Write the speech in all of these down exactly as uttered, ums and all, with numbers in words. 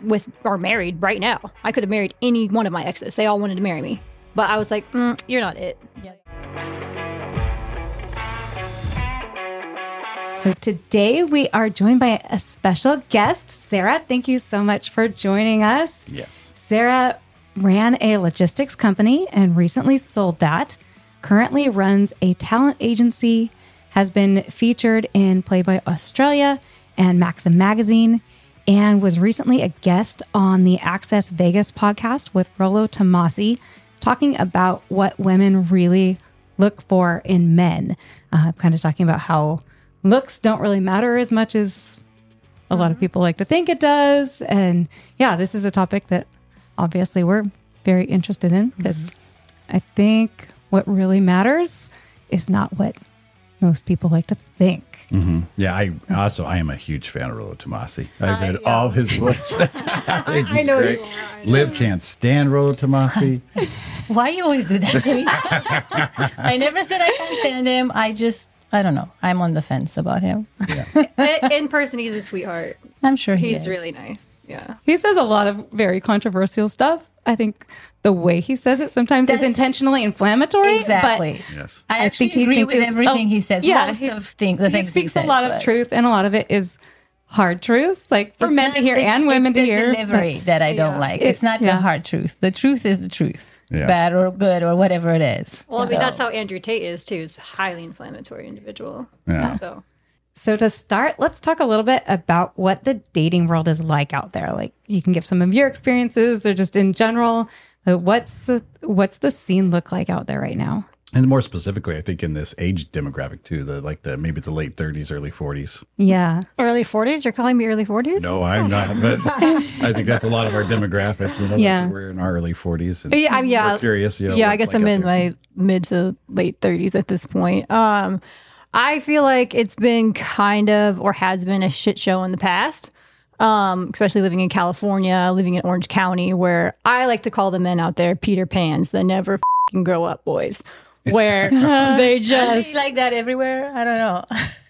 with or married right now. I could have married any one of my exes. They all wanted to marry me. But I was like, mm, you're not it. So today we are joined by a special guest, Sarah. Thank you so much for joining us. Yes. Sarah ran a logistics company and recently sold that. Currently runs a talent agency, has been featured in Playboy Australia and Maxim magazine, and was recently a guest on the Access Vegas podcast with Rolo Tomasi, talking about what women really look for in men. Uh, kind of talking about how looks don't really matter as much as a lot of people like to think it does. And yeah, this is a topic that obviously we're very interested in because mm-hmm. I think what really matters is not what most people like to think. Mm-hmm. Yeah, I also, I am a huge fan of Rolo Tomasi. I've read all of his books. I know great. You are. I know. Liv can't stand Rolo Tomasi. Why you always do that to me? I never said I can't stand him. I just, I don't know. I'm on the fence about him. Yes. In person, he's a sweetheart. I'm sure he he's is. Really nice. Yeah. He says a lot of very controversial stuff. I think the way he says it sometimes That's, is intentionally inflammatory. Exactly. But yes. I, I actually think agree with everything oh, he says. Yeah, Most he, of thing, the he things speaks he says, a lot but. of truth, and a lot of it is hard truths, like for it's men not, to hear and women to hear. It's the delivery but, that I don't yeah. like. It, it's not yeah. the hard truth. The truth is the truth, yeah. bad or good or whatever it is. Well, so. I mean, that's how Andrew Tate is, too. He's a highly inflammatory individual. Yeah. So. So to start, let's talk a little bit about what the dating world is like out there. Like, you can give some of your experiences or just in general. Uh, what's what's the scene look like out there right now? And more specifically, I think in this age demographic too, the like the maybe the late thirties, early forties. Yeah, early forties. You're calling me early forties? No, I'm not. But I think that's a lot of our demographic. You know, yeah, we're in our early forties. And yeah, yeah. We're curious, you know, yeah, I guess like I'm in my mid to late thirties at this point. Um, I feel like it's been kind of, or has been, a shit show in the past, um, especially living in California, living in Orange County, where I like to call the men out there Peter Pans, the never f***ing grow up boys, where they just... Are they like that everywhere? I don't know.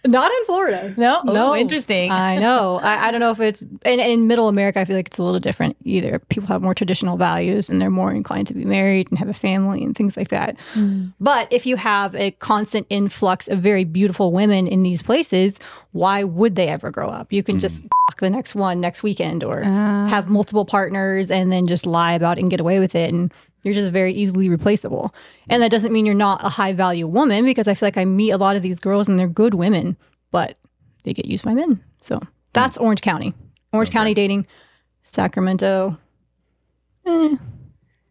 Not in Florida. No? No. Oh, interesting. I know. I, I don't know if it's... In, in middle America, I feel like it's a little different either. People have more traditional values, and they're more inclined to be married and have a family and things like that. Mm. But if you have a constant influx of very beautiful women in these places, why would they ever grow up? You can mm. just fuck the next one next weekend, or uh. have multiple partners and then just lie about it and get away with it. And you're just very easily replaceable. And that doesn't mean you're not a high value woman, because I feel like I meet a lot of these girls and they're good women, but they get used by men. So that's mm. Orange County. Orange okay. County dating. Sacramento. Eh.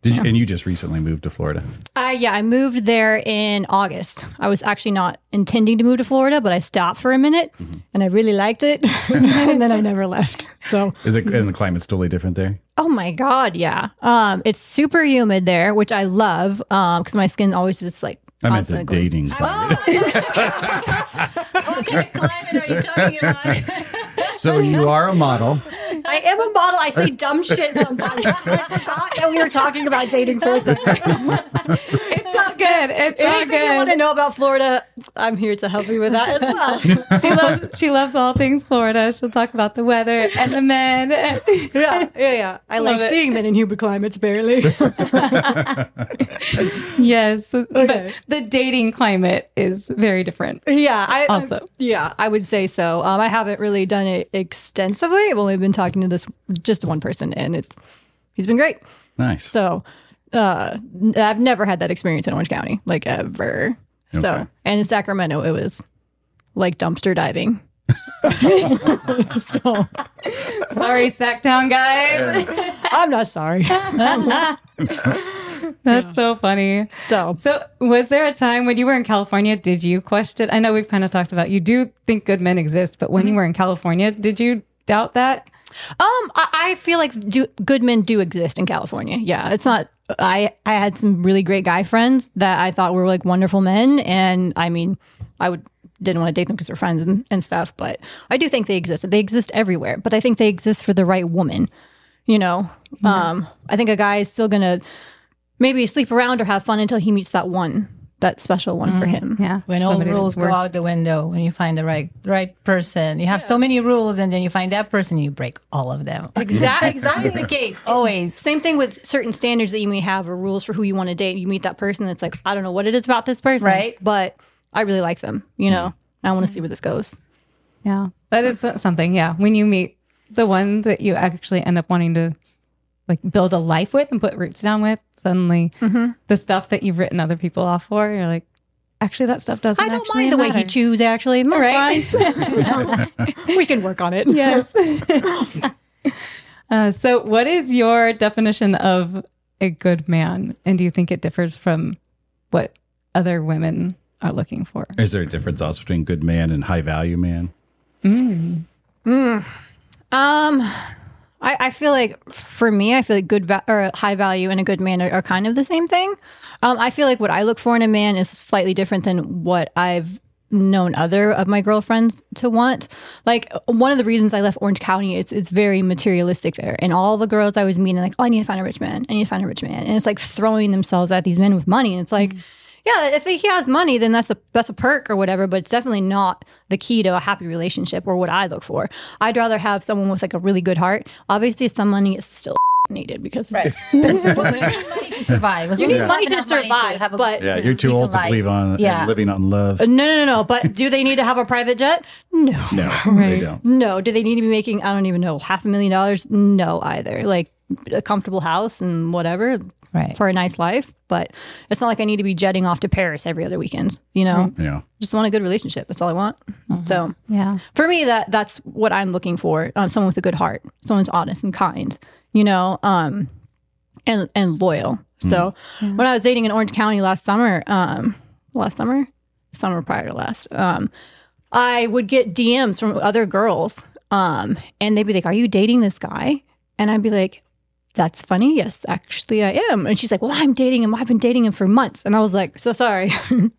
Did you, and you just recently moved to Florida? Uh, yeah, I moved there in August. I was actually not intending to move to Florida, but I stopped for a minute, mm-hmm. and I really liked it, and then I never left. So, and the, and the climate's totally different there? Oh, my God, yeah. Um, it's super humid there, which I love, um, because my skin always just like... I meant the dating climate. What kind of climate are you talking about? So you are a model. I am a model. I say dumb shit sometimes. I forgot that we were talking about dating for a second. It's not good. It's Anything not good. Anything you want to know about Florida, I'm here to help you with that as well. She loves she loves all things Florida. She'll talk about the weather and the men. Yeah, yeah, yeah. I Love like it. Seeing that in humid climates, barely. Yes. Okay. But the dating climate is very different. Yeah. I, also. Yeah, I would say so. Um, I haven't really done it extensively. I've only been talking to this just one person, and it's he's been great. Nice. So uh I've never had that experience in Orange County, like, ever. Okay. So, and in Sacramento it was like dumpster diving. So sorry, Sacktown guys. I'm not sorry. That's yeah. so funny. So, so was there a time when you were in California, did you question? I know we've kind of talked about, you do think good men exist, but when mm-hmm. you were in California, did you doubt that? Um, I, I feel like do, good men do exist in California. Yeah, it's not. I I had some really great guy friends that I thought were like wonderful men, and I mean, I would didn't want to date them because they're friends and, and stuff. But I do think they exist. They exist everywhere. But I think they exist for the right woman. You know, yeah. um, I think a guy is still gonna maybe sleep around or have fun until he meets that one, that special one mm, for him. Yeah. When all rules go out the window, when you find the right right person, you have yeah. so many rules, and then you find that person, you break all of them. Exactly, exactly the case. Always. Same thing with certain standards that you may have or rules for who you want to date. You meet that person, it's like, I don't know what it is about this person, right? But I really like them. You know, mm. I want to see where this goes. Yeah, that is something. Yeah, when you meet the one that you actually end up wanting to like build a life with and put roots down with, suddenly mm-hmm. the stuff that you've written other people off for, you're like, actually that stuff doesn't I don't actually mind the matter. Way he chews, actually. All right. We can work on it. Yes. uh, so what is your definition of a good man? And do you think it differs from what other women are looking for? Is there a difference also between good man and high value man? Mm. Mm. Um... I, I feel like, for me, I feel like good va- or high value and a good man are, are kind of the same thing. Um, I feel like what I look for in a man is slightly different than what I've known other of my girlfriends to want. Like, one of the reasons I left Orange County is it's very materialistic there. And all the girls I was meeting, like, oh, I need to find a rich man. I need to find a rich man. And it's like throwing themselves at these men with money. And it's like, mm-hmm. yeah, if he has money, then that's a, that's a perk or whatever, but it's definitely not the key to a happy relationship or what I look for. I'd rather have someone with like a really good heart. Obviously, some money is still needed because right. it's expensive. Well, you need money to survive. You need yeah. money to survive. Money to have a but yeah, you're too old to believe on yeah. and living on love. No, no, no, no. But do they need to have a private jet? No. No, right. they don't. No. Do they need to be making, I don't even know, half a million dollars? No, either. Like a comfortable house and whatever. Right. For a nice life, but it's not like I need to be jetting off to Paris every other weekend, you know? Yeah. Just want a good relationship. That's all I want. Mm-hmm. So yeah, for me, that that's what I'm looking for. Um, someone with a good heart, someone's honest and kind, you know, um, and, and loyal. Mm-hmm. So yeah. when I was dating in Orange County last summer, um, last summer, summer prior to last, um, I would get D Ms from other girls, um, and they'd be like, are you dating this guy? And I'd be like, that's funny. Yes, actually I am. And she's like, well, I'm dating him. I've been dating him for months. And I was like, so sorry.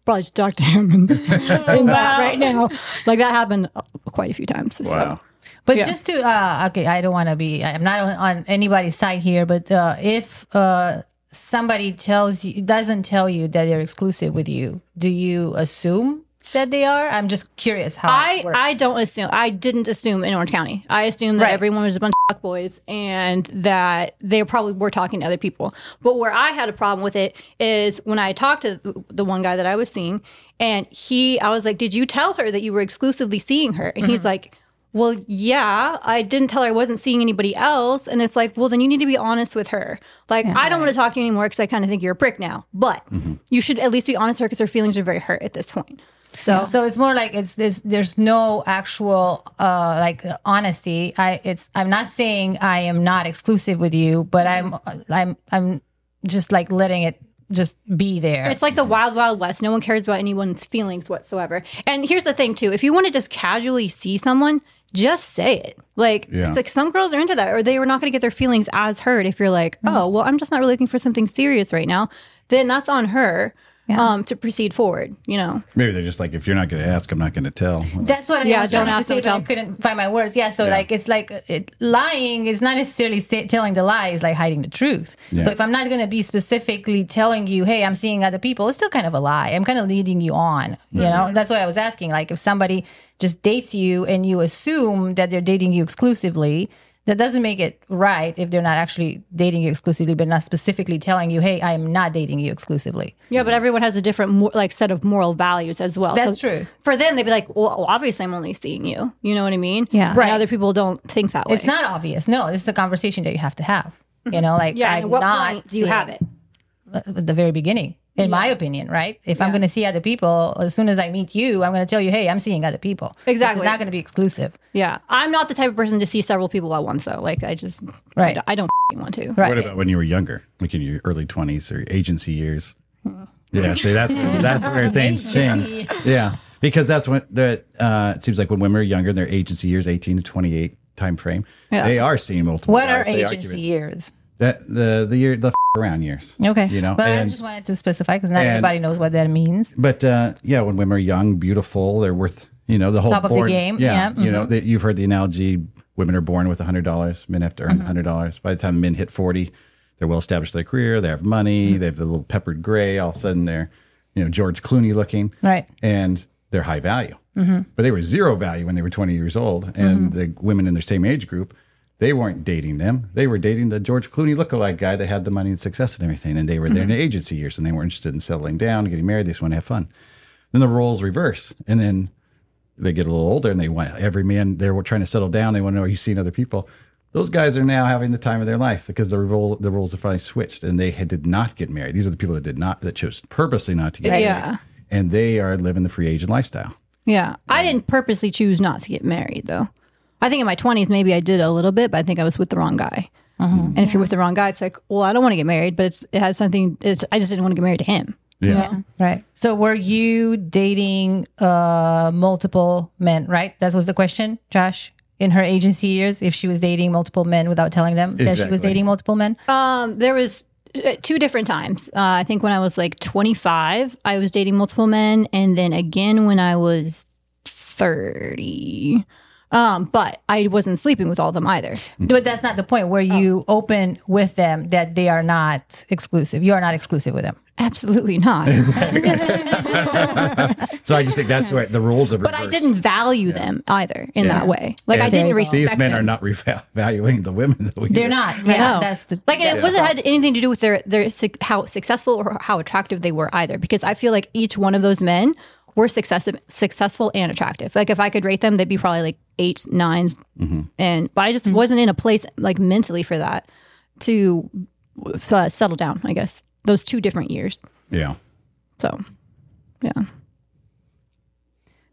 Probably should talk to him and, and wow. right now. Like that happened quite a few times. Wow. So. But yeah. just to, uh, okay, I don't want to be, I'm not on, on anybody's side here, but uh, if uh, somebody tells you, doesn't tell you that they're exclusive with you, do you assume that they are? I'm just curious how I, it works. I don't assume. I didn't assume in Orange County. I assumed that right. everyone was a bunch of boys and that they probably were talking to other people. But where I had a problem with it is when I talked to the one guy that I was seeing, and he, I was like, did you tell her that you were exclusively seeing her? And mm-hmm. he's like, well, yeah, I didn't tell her I wasn't seeing anybody else. And it's like, well, then you need to be honest with her. Like, yeah. I don't want to talk to you anymore because I kind of think you're a prick now. But mm-hmm. you should at least be honest with her because her feelings are very hurt at this point. So, so it's more like it's, it's there's no actual uh, like honesty. I it's I'm not saying I am not exclusive with you, but I'm I'm I'm just like letting it just be there. It's like the wild, wild west. No one cares about anyone's feelings whatsoever. And here's the thing too: if you want to just casually see someone, just say it. Like, yeah. like some girls are into that, or they were not going to get their feelings as heard. If you're like, mm-hmm. oh well, I'm just not really looking for something serious right now, then that's on her. Yeah. Um, to proceed forward, you know. Maybe they're just like, if you're not going to ask, I'm not going to tell. That's what I yeah, was don't trying ask to say, but I couldn't find my words. Yeah, so yeah. like, it's like it, lying is not necessarily st- telling the lie, it's like hiding the truth. Yeah. So if I'm not going to be specifically telling you, hey, I'm seeing other people, it's still kind of a lie. I'm kind of leading you on, you right, know. Right. That's why I was asking, like, if somebody just dates you and you assume that they're dating you exclusively, that doesn't make it right if they're not actually dating you exclusively, but not specifically telling you, hey, I am not dating you exclusively. Yeah, but everyone has a different like set of moral values as well. That's so true. For them, they'd be like, well, obviously I'm only seeing you. You know what I mean? Yeah. Right. And other people don't think that way. It's not obvious. No, this is a conversation that you have to have. You know, like, yeah, I'm at what not point do you have it? At the very beginning, in yeah. my opinion, right? If yeah. I'm going to see other people, as soon as I meet you, I'm going to tell you, hey, I'm seeing other people. Exactly. It's not going to be exclusive. Yeah. I'm not the type of person to see several people at once, though. Like, I just, right. I don't, I don't want to. Right. What about when you were younger, like in your early twenties or agency years? Hmm. Yeah, see, that's, that's where things change. Yeah, because that's when, that, uh, it seems like when women are younger in their agency years, eighteen to twenty-eight, time frame, yeah. they are seeing multiple what guys. What are they agency occupy. years? That the the year the f around years. Okay. You know. But and, I just wanted to specify because not and, everybody knows what that means. But uh, yeah, when women are young, beautiful, they're worth you know the whole top board, of the game. Yeah. yeah. Mm-hmm. You know that you've heard the analogy: women are born with a hundred dollars, men have to earn a mm-hmm. hundred dollars. By the time men hit forty, they're well established in their career. They have money. Mm-hmm. They have the little peppered gray. All of a sudden, they're you know George Clooney looking. Right. And they're high value. Mm-hmm. But they were zero value when they were twenty years old, and mm-hmm. the women in their same age group. They weren't dating them. They were dating the George Clooney lookalike guy that had the money and success and everything. And they were mm-hmm. there in the agency years and they weren't interested in settling down, getting married. They just want to have fun. Then the roles reverse. And then they get a little older and they want every man they're trying to settle down. They want to know, are you seeing other people? Those guys are now having the time of their life because the role, the roles have finally switched and they had, did not get married. These are the people that did not, that chose purposely not to get yeah, married. Yeah. And they are living the free agent lifestyle. Yeah. And I didn't purposely choose not to get married though. I think in my twenties, maybe I did a little bit, but I think I was with the wrong guy. Mm-hmm. And if you're with the wrong guy, it's like, well, I don't want to get married, but it's, it has something, it's, I just didn't want to get married to him. Yeah. yeah. Right. So were you dating uh, multiple men, right? That was the question, Josh, in her agency years, if she was dating multiple men without telling them exactly. that she was dating multiple men? Um, there was two different times. Uh, I think when I was like twenty-five, I was dating multiple men. And then again, when I was thirty. Um, but I wasn't sleeping with all of them either. But that's not the point where you oh. open with them that they are not exclusive. You are not exclusive with them. Absolutely not. So I just think that's where the rules of reverse. But I didn't value yeah. them either in yeah. that way. Like and I didn't respect These men them. Are not valuing the women. That we They're do. Not. Right? No. No. That's the, like that's it wasn't had anything to do with their, their how successful or how attractive they were either. Because I feel like each one of those men were successive, successful and attractive. Like if I could rate them, they'd be probably like eights, nines. Mm-hmm. And, but I just mm-hmm. wasn't in a place like mentally for that to uh, settle down, I guess. Those two different years. Yeah. So, yeah.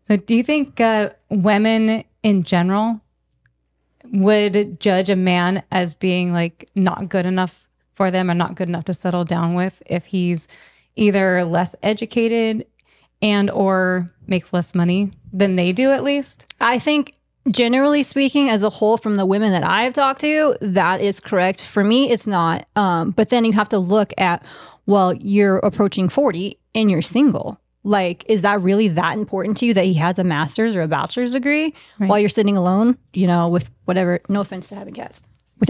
So do you think uh, women in general would judge a man as being like not good enough for them and not good enough to settle down with if he's either less educated and or makes less money than they do, at least? I think generally speaking, as a whole, from the women that I've talked to, that is correct. For me, it's not. Um, but then you have to look at, well, you're approaching forty and you're single. Like, is that really that important to you that he has a master's or a bachelor's degree right. while you're sitting alone, you know, with whatever, no offense to having cats. With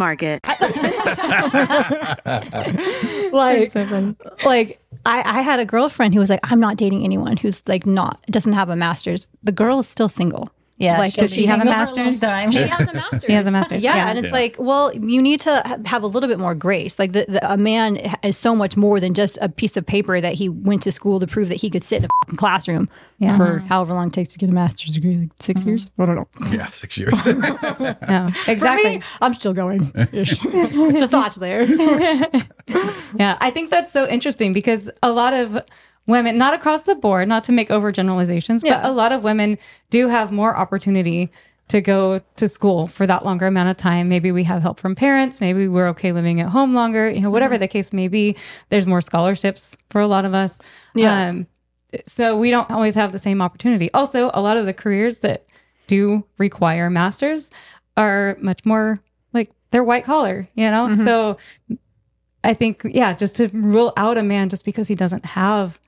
Market. like, so like I, I had a girlfriend who was like, I'm not dating anyone who's like not doesn't have a master's. The girl is still single. Yeah, like, does she have a master's? Time. She has a master's. She has a master's. Yeah, yeah. and it's yeah. like, well, you need to ha- have a little bit more grace. Like, the, the, a man is so much more than just a piece of paper that he went to school to prove that he could sit in a f-ing classroom yeah. for mm-hmm. however long it takes to get a master's degree, like six mm-hmm. years? I don't know. Yeah, six years. yeah, exactly. Me, I'm still going. The thought's there. yeah, I think that's so interesting because a lot of women, not across the board, not to make overgeneralizations, yeah. but a lot of women do have more opportunity to go to school for that longer amount of time. Maybe we have help from parents. Maybe we're okay living at home longer, you know, whatever mm-hmm. the case may be. There's more scholarships for a lot of us. Yeah. Um, so we don't always have the same opportunity. Also, a lot of the careers that do require masters are much more like they're white collar, you know? Mm-hmm. So I think, yeah, just to rule out a man just because he doesn't have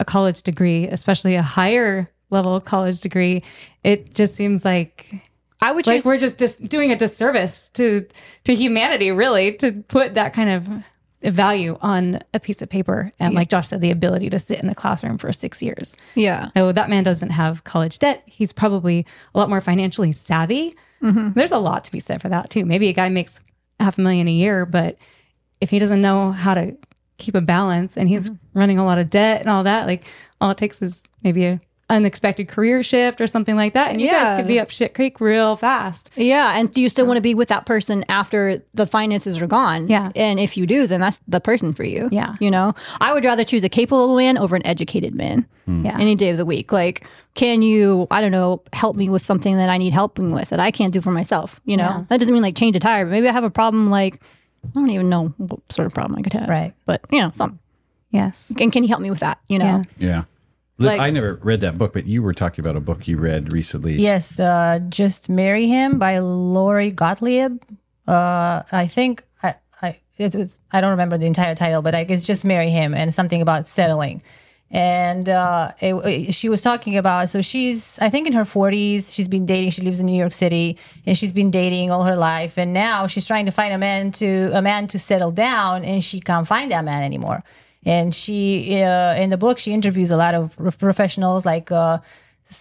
a college degree, especially a higher level college degree, it just seems like I would like choose- we're just dis- doing a disservice to to humanity, really, to put that kind of value on a piece of paper. And yeah. like Josh said, the ability to sit in the classroom for six years. Yeah. So that man doesn't have college debt. He's probably a lot more financially savvy. Mm-hmm. There's a lot to be said for that, too. Maybe a guy makes half a million a year, but if he doesn't know how to keep a balance and he's mm-hmm. running a lot of debt and all that, like all it takes is maybe a unexpected career shift or something like that. And you yeah. guys could be up shit creek real fast. Yeah. And do you still want to be with that person after the finances are gone? Yeah. And if you do, then that's the person for you. Yeah. You know, I would rather choose a capable man over an educated man mm. yeah. any day of the week. Like, can you, I don't know, help me with something that I need helping with that I can't do for myself? You know, yeah. that doesn't mean like change a tire, but maybe I have a problem. Like, I don't even know what sort of problem I could have. Right. But you know, something. Yes. And can you help me with that? You know? Yeah. yeah. Like, I never read that book, but you were talking about a book you read recently. Yes, uh, Just Marry Him by Lori Gottlieb. Uh, I think, I I, it was, I don't remember the entire title, but I guess Just Marry Him and something about settling. And uh, it, it, she was talking about, so she's, I think in her forties, she's been dating, she lives in New York City, and she's been dating all her life. And now she's trying to find a man to a man to settle down, and she can't find that man anymore. And she, uh, in the book, she interviews a lot of professionals like uh,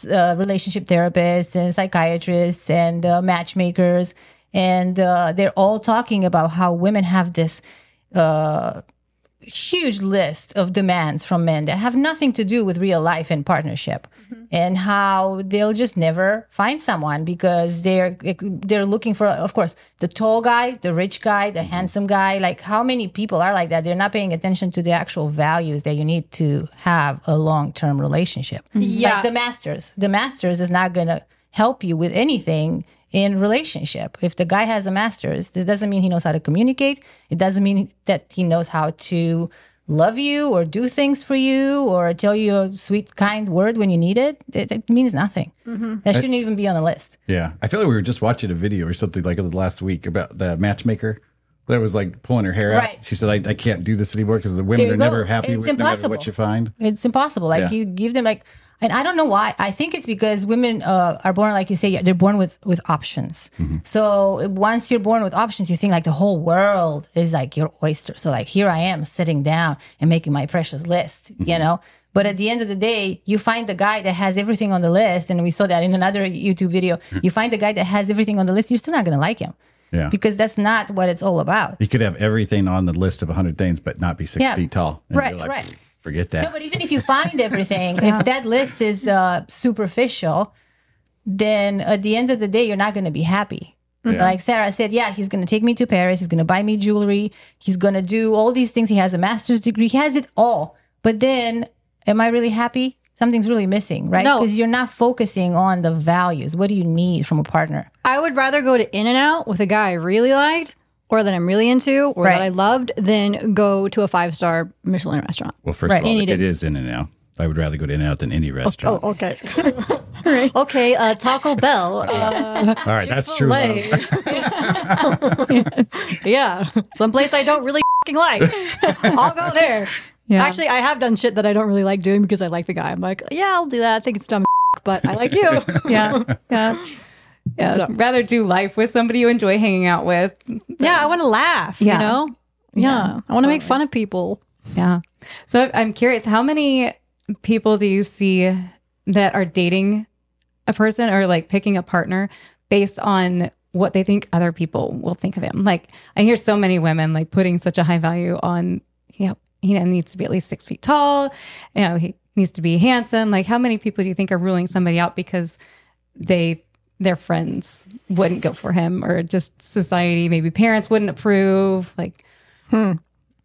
uh, relationship therapists and psychiatrists and uh, matchmakers. And uh, they're all talking about how women have this uh, huge list of demands from men that have nothing to do with real life and partnership. Mm-hmm. And how they'll just never find someone because they're they're looking for, of course, the tall guy, the rich guy, the handsome guy. Like, how many people are like that? They're not paying attention to the actual values that you need to have a long-term relationship. Yeah. Like the masters. The masters is not going to help you with anything in relationship. If the guy has a masters, it doesn't mean he knows how to communicate. It doesn't mean that he knows how to love you or do things for you or tell you a sweet, kind word when you need it. It, it means nothing. Mm-hmm. That shouldn't I, even be on the list. Yeah. I feel like we were just watching a video or something like last week about the matchmaker that was like pulling her hair right out. She said, I, I can't do this anymore because the women are go. never happy it's with impossible. No matter what you find. It's impossible. Like yeah. you give them like, and I don't know why. I think it's because women uh, are born, like you say, they're born with, with options. Mm-hmm. So once you're born with options, you think like the whole world is like your oyster. So like here I am sitting down and making my precious list, mm-hmm. you know. But at the end of the day, you find the guy that has everything on the list. And we saw that in another YouTube video. You find the guy that has everything on the list. You're still not going to like him. Yeah. Because that's not what it's all about. You could have everything on the list of one hundred things, but not be six yeah. feet tall. And right, like, right. Forget that. No, but even if you find everything, yeah. if that list is uh, superficial, then at the end of the day, you're not going to be happy. Yeah. Like Sarah said, yeah, he's going to take me to Paris. He's going to buy me jewelry. He's going to do all these things. He has a master's degree. He has it all. But then, am I really happy? Something's really missing, right? Because no. you're not focusing on the values. What do you need from a partner? I would rather go to In-N-Out with a guy I really liked or that I'm really into, or right. that I loved, then go to a five-star Michelin restaurant. Well, first right. of all, any it didn't. is In-N-Out. I would rather go to In-N-Out than any restaurant. Oh, oh okay. right. Okay, uh, Taco Bell. Uh, all right, Chipotle. That's true. Yes. Yeah, someplace I don't really f***ing like. I'll go there. Yeah. Actually, I have done shit that I don't really like doing because I like the guy. I'm like, yeah, I'll do that. I think it's dumb, but I like you. Yeah, yeah. Yeah, so. Rather do life with somebody you enjoy hanging out with. Yeah, I want to laugh, yeah. you know? Yeah. yeah. I want to make fun of people. Yeah. So I'm curious, how many people do you see that are dating a person or like picking a partner based on what they think other people will think of him? Like, I hear so many women like putting such a high value on, you know, he needs to be at least six feet tall. You know, he needs to be handsome. Like, how many people do you think are ruling somebody out because they their friends wouldn't go for him, or just society, maybe parents wouldn't approve? Like, hmm.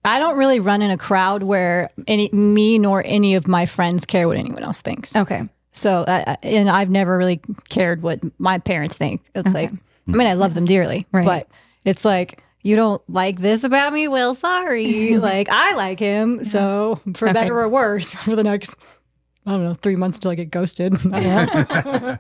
I don't really run in a crowd where any me nor any of my friends care what anyone else thinks. Okay. So, uh, and I've never really cared what my parents think. It's okay. like, I mean, I love them dearly, right. but it's like, you don't like this about me? Well, sorry. Like, I like him. So for okay. better or worse, for the next I don't know, three months till I get ghosted. yeah.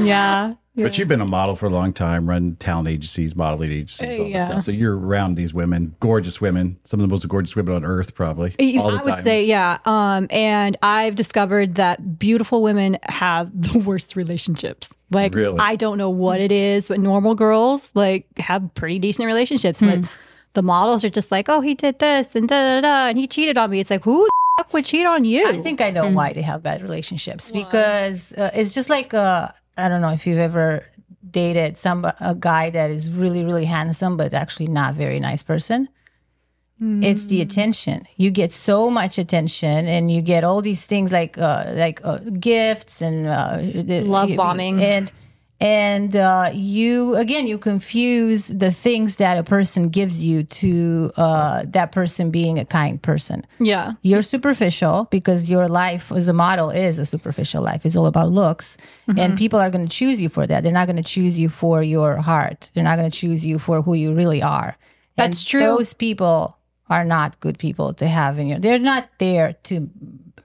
yeah. But you've been a model for a long time, run talent agencies, modeling agencies, all yeah. this stuff. So you're around these women, gorgeous women, some of the most gorgeous women on earth, probably. All the I would time. say, yeah. Um, and I've discovered that beautiful women have the worst relationships. Like, really? I don't know what it is, but normal girls, like, have pretty decent relationships. Hmm. But the models are just like, oh, he did this and da-da-da, and he cheated on me. It's like, who the would cheat on you? I think I know mm. why they have bad relationships. Why? Because uh, it's just like, uh, I don't know if you've ever dated some a guy that is really, really handsome, but actually not very nice person. Mm. It's the attention. You get so much attention, and you get all these things like uh, like uh, gifts and uh, love you, bombing, and and uh, you again you confuse the things that a person gives you to uh, that person being a kind person. Yeah, you're superficial because your life as a model is a superficial life. It's all about looks, mm-hmm. and people are going to choose you for that. They're not going to choose you for your heart. They're not going to choose you for who you really are. That's and true. Those people are not good people to have in your... They're not there to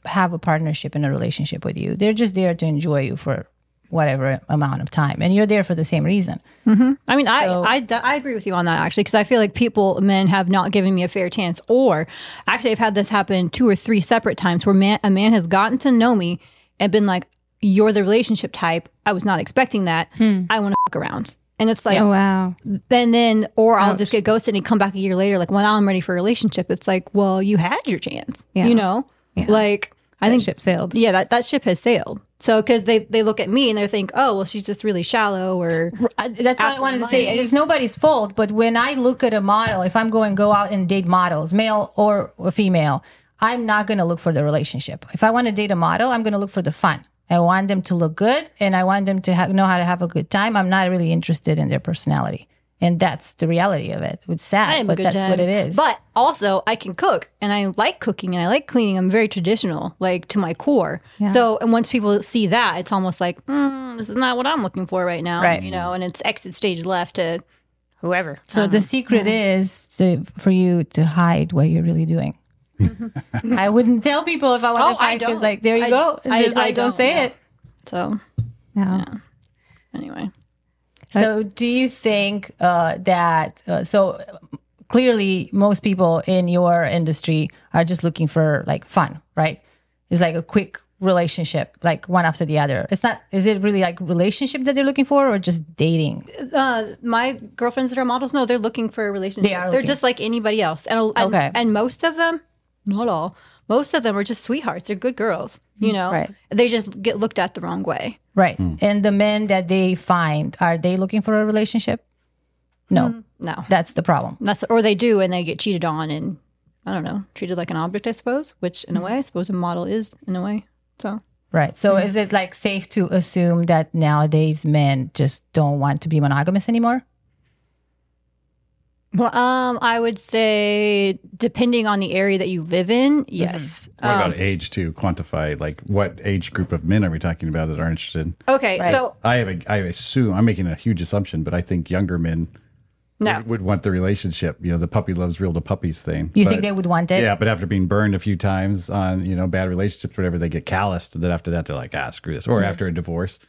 have a partnership and a relationship with you. They're just there to enjoy you for whatever amount of time. And you're there for the same reason. Mm-hmm. I mean, so, I, I, I agree with you on that, actually, because I feel like people, men, have not given me a fair chance. Or, actually, I've had this happen two or three separate times where man, a man has gotten to know me and been like, you're the relationship type. I was not expecting that. Hmm. I want to fuck around. And it's like, oh, wow. And then, or Ouch. I'll just get ghosted and come back a year later. Like, well, now I'm ready for a relationship. It's like, well, you had your chance, yeah. you know, yeah. like I that think ship sailed. Yeah. That, that ship has sailed. So, cause they, they look at me and they think, oh, well, she's just really shallow or. That's what I wanted to say. It's nobody's fault. But when I look at a model, if I'm going to go out and date models, male or female, I'm not going to look for the relationship. If I want to date a model, I'm going to look for the fun. I want them to look good, and I want them to ha- know how to have a good time. I'm not really interested in their personality. And that's the reality of it. It's sad, but that's time. What it is. But also, I can cook, and I like cooking, and I like cleaning. I'm very traditional, like, to my core. Yeah. So, and once people see that, it's almost like, mm, this is not what I'm looking for right now. Right. You know, and it's exit stage left to whoever. So um, the secret yeah. is to, for you to hide what you're really doing. I wouldn't tell people if I want oh, to fight because like there you I, go I, just I, like I don't, don't say yeah. it so yeah. yeah anyway so but, do you think uh that uh, so clearly most people in your industry are just looking for like fun, right? It's like a quick relationship, like one after the other. It's not, is it really like relationship that they're looking for or just dating? Uh, my girlfriends that are models, no, they're looking for a relationship. They are they're just like anybody else. And, and, okay. and most of them, not all, most of them are just sweethearts. They're good girls, you know? Right. They just get looked at the wrong way. Right. Mm. And the men that they find, are they looking for a relationship? No. Mm, no. That's the problem. That's, or they do and they get cheated on and, I don't know, treated like an object, I suppose, which in a way, I suppose a model is in a way. So Right. So yeah. Is it like safe to assume that nowadays men just don't want to be monogamous anymore? Well, um, I would say depending on the area that you live in, yes. Mm-hmm. What um, about age to quantify? Like, what age group of men are we talking about that are interested? Okay, right. so I have a, I assume I'm making a huge assumption, but I think younger men no. would, would want the relationship. You know, the puppy loves real to puppies thing. You but, think they would want it? Yeah, but after being burned a few times on you know bad relationships, or whatever, they get calloused. And then after that, they're like, ah, screw this. Or mm-hmm. after a divorce.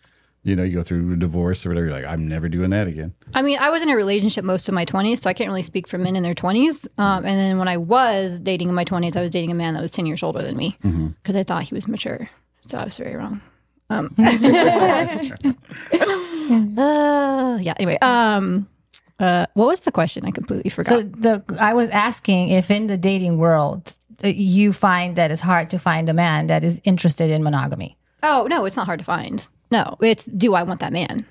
You know, you go through a divorce or whatever, you're like, I'm never doing that again. I mean, I was in a relationship most of my twenties, so I can't really speak for men in their twenties. Um, and then when I was dating in my twenties, I was dating a man that was ten years older than me because mm-hmm. I thought he was mature. So I was very wrong. Um, uh, yeah, anyway. Um, uh, what was the question? I completely forgot. So the, I was asking if in the dating world, you find that it's hard to find a man that is interested in monogamy. Oh, no, it's not hard to find. No, it's do I want that man?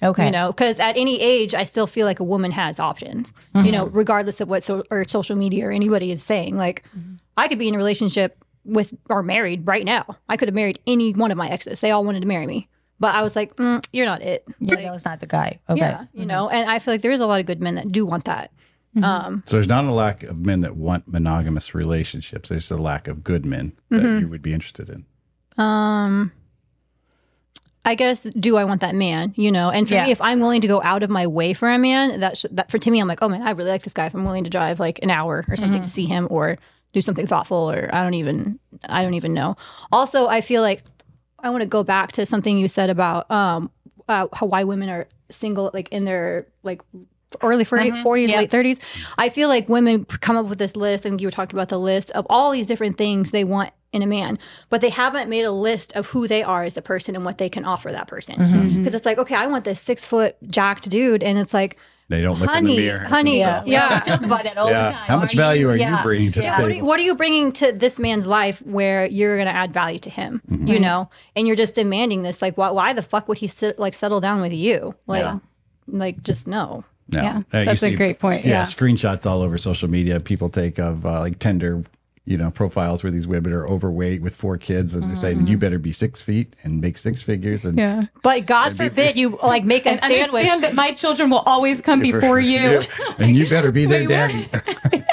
Okay. You know, because at any age, I still feel like a woman has options, mm-hmm. you know, regardless of what so, or social media or anybody is saying. Like, mm-hmm. I could be in a relationship with or married right now. I could have married any one of my exes. They all wanted to marry me. But I was like, mm, you're not it. Yeah, like, no, it's not the guy. Okay. Yeah, you mm-hmm. know, and I feel like there is a lot of good men that do want that. Mm-hmm. Um, so there's not a lack of men that want monogamous relationships. There's a lack of good men that mm-hmm. you would be interested in. Um... I guess, do I want that man, you know? And for yeah. me, if I'm willing to go out of my way for a man, that, sh- that for Timmy, I'm like, oh, man, I really like this guy. If I'm willing to drive like an hour or something mm-hmm. to see him or do something thoughtful or I don't even, I don't even know. Also, I feel like I want to go back to something you said about um, uh, how why women are single, like in their like early forties, mm-hmm. forties yep. late thirties. I feel like women come up with this list, and you were talking about the list of all these different things they want in a man, but they haven't made a list of who they are as a person and what they can offer that person. Because mm-hmm. it's like, okay, I want this six foot jacked dude, and it's like they don't look in the mirror. Honey, yeah, yeah. yeah. We talk about that all yeah. the time. How much are value you, are yeah. you bringing to yeah. the table? What are, you, what are you bringing to this man's life where you're going to add value to him? Mm-hmm. You know, and you're just demanding this. Like, why? Why the fuck would he sit, like settle down with you? Like, yeah. like just no. No. Yeah, uh, that's see, a great point. Yeah, yeah, screenshots all over social media. People take of uh, like Tinder, you know, profiles where these women are overweight with four kids, and they're mm. saying you better be six feet and make six figures. And yeah, but God forbid be, you like make a and sandwich. Understand that my children will always come yeah, before you, yeah. and you better be their daddy.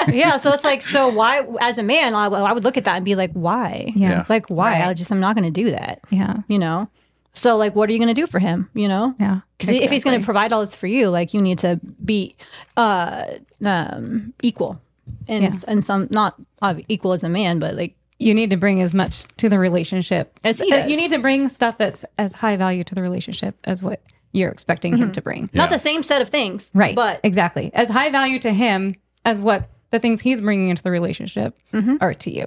Yeah, so it's like, so why, as a man, I, I would look at that and be like, why? Yeah, yeah. like why? Right. I just I'm not going to do that. Yeah, you know. So, like, what are you going to do for him, you know? Yeah. Because exactly. if he's going to provide all this for you, like, you need to be uh, um, equal. And, yeah. and some, not equal as a man, but, like. You need to bring as much to the relationship. As he does. You need to bring stuff that's as high value to the relationship as what you're expecting mm-hmm. him to bring. Yeah. Not the same set of things. Right. But. Exactly. As high value to him as what the things he's bringing into the relationship mm-hmm. are to you.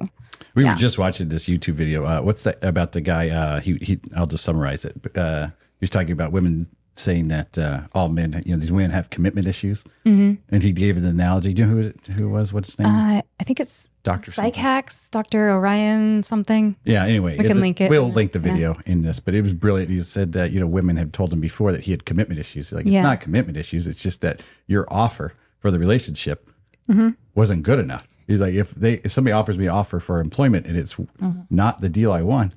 We yeah. were just watching this YouTube video. Uh, what's that about the guy? Uh, he, he, I'll just summarize it. Uh, he was talking about women saying that uh, all men, you know, these women have commitment issues. Mm-hmm. And he gave an analogy. Do you know who it, who it was? What's his name? Uh, I think it's Doctor Psychacks, Doctor Orion something. Yeah, anyway. We can it, link it. We'll link the video yeah. in this. But it was brilliant. He said that, you know, women had told him before that he had commitment issues. Like, it's yeah. not commitment issues. It's just that your offer for the relationship mm-hmm. wasn't good enough. He's like, if they if somebody offers me an offer for employment and it's mm-hmm. not the deal I want,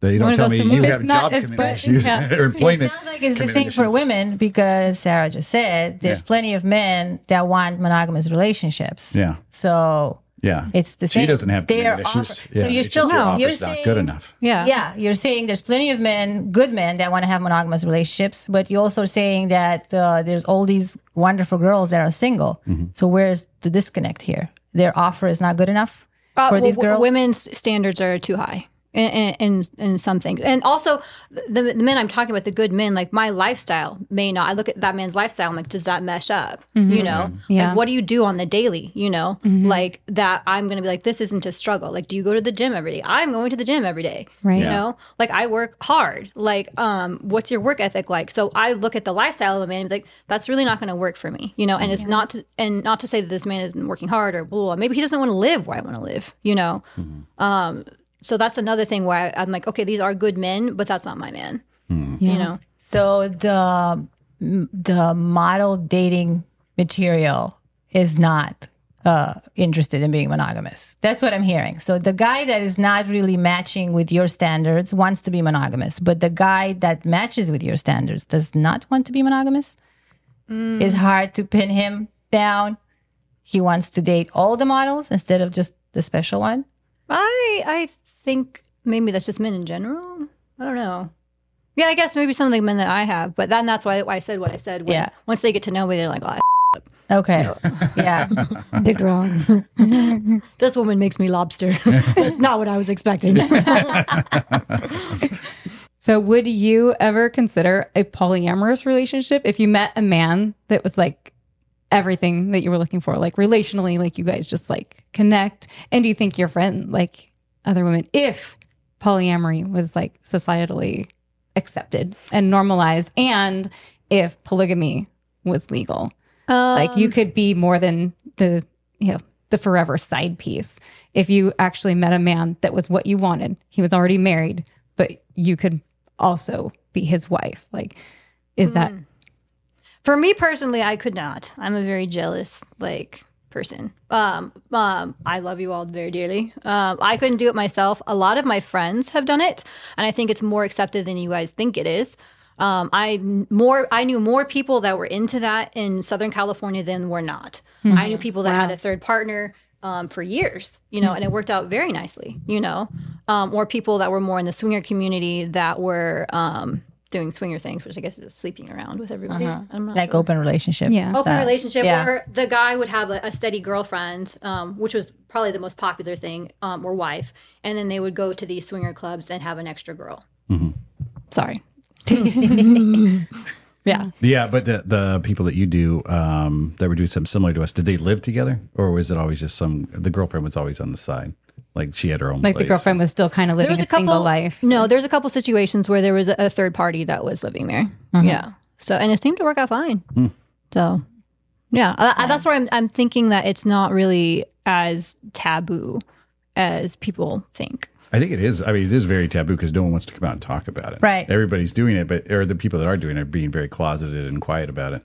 they don't tell me you have job commitment issues or employment. It sounds like it's the same for women because Sarah just said there's yeah. plenty of men that want monogamous relationships. Yeah. So yeah, it's the same. She doesn't have commitment issues. Yeah. So you're it's still your no. you're saying, not good enough. Yeah. Yeah. You're saying there's plenty of men, good men, that want to have monogamous relationships, but you're also saying that uh, there's all these wonderful girls that are single. Mm-hmm. So where's the disconnect here? Their offer is not good enough uh, for these w- girls? Women's standards are too high in, in, in some things. And also, the, the men I'm talking about, the good men, like my lifestyle may not. I look at that man's lifestyle, I'm like, does that mesh up? Mm-hmm. You know? Yeah. Like, what do you do on the daily, you know? Mm-hmm. Like, that I'm going to be like, this isn't a struggle. Like, do you go to the gym every day? I'm going to the gym every day. Right. You yeah. know? Like, I work hard. Like, um, what's your work ethic like? So I look at the lifestyle of a man and be like, that's really not going to work for me, you know? And yeah. it's not to, and not to say that this man isn't working hard or blah, blah. Maybe he doesn't want to live where I want to live, you know? Mm-hmm. Um, So that's another thing where I, I'm like, okay, these are good men, but that's not my man, mm. yeah. you know? So the the model dating material is not uh, interested in being monogamous. That's what I'm hearing. So the guy that is not really matching with your standards wants to be monogamous, but the guy that matches with your standards does not want to be monogamous. Mm. It's hard to pin him down. He wants to date all the models instead of just the special one. I I think maybe that's just men in general. I don't know. Yeah, I guess maybe some of the men that I have, but then that's why, why I said what I said. When, yeah. Once they get to know me, they're like, oh, I up. Okay. Yeah. Big wrong. This woman makes me lobster. That's not what I was expecting. So would you ever consider a polyamorous relationship if you met a man that was like, everything that you were looking for, like relationally, like you guys just like connect? And do you think your friend, like other women, if polyamory was like societally accepted and normalized, and if polygamy was legal, um, like you could be more than the, you know, the forever side piece. If you actually met a man that was what you wanted, he was already married, but you could also be his wife. Like, is mm. that... For me personally, I could not. I'm a very jealous, like, person. Um, um, I love you all very dearly. Um, I couldn't do it myself. A lot of my friends have done it, and I think it's more accepted than you guys think it is. Um, I more I knew more people that were into that in Southern California than were not. Mm-hmm. I knew people that wow. had a third partner um, for years, you know, mm-hmm. and it worked out very nicely, you know, um, or people that were more in the swinger community that were um, – doing swinger things, which I guess is just sleeping around with everyone. Uh-huh. I'm not like sure. Open relationship. Yeah. Open so, relationship yeah. where the guy would have a, a steady girlfriend, um, which was probably the most popular thing, um, or wife. And then they would go to these swinger clubs and have an extra girl. Mm-hmm. Sorry. Yeah. Yeah. But the, the people that you do um, that were doing something similar to us, did they live together? Or was it always just some, the girlfriend was always on the side? Like she had her own like place. The girlfriend was still kind of living a, a couple, single life. No, there's a couple situations where there was a third party that was living there. Mm-hmm. Yeah. So, and it seemed to work out fine. Mm. So, yeah. yeah. I, I, that's where I'm, I'm thinking that it's not really as taboo as people think. I think it is. I mean, it is very taboo because no one wants to come out and talk about it. Right. Everybody's doing it, but or the people that are doing it are being very closeted and quiet about it.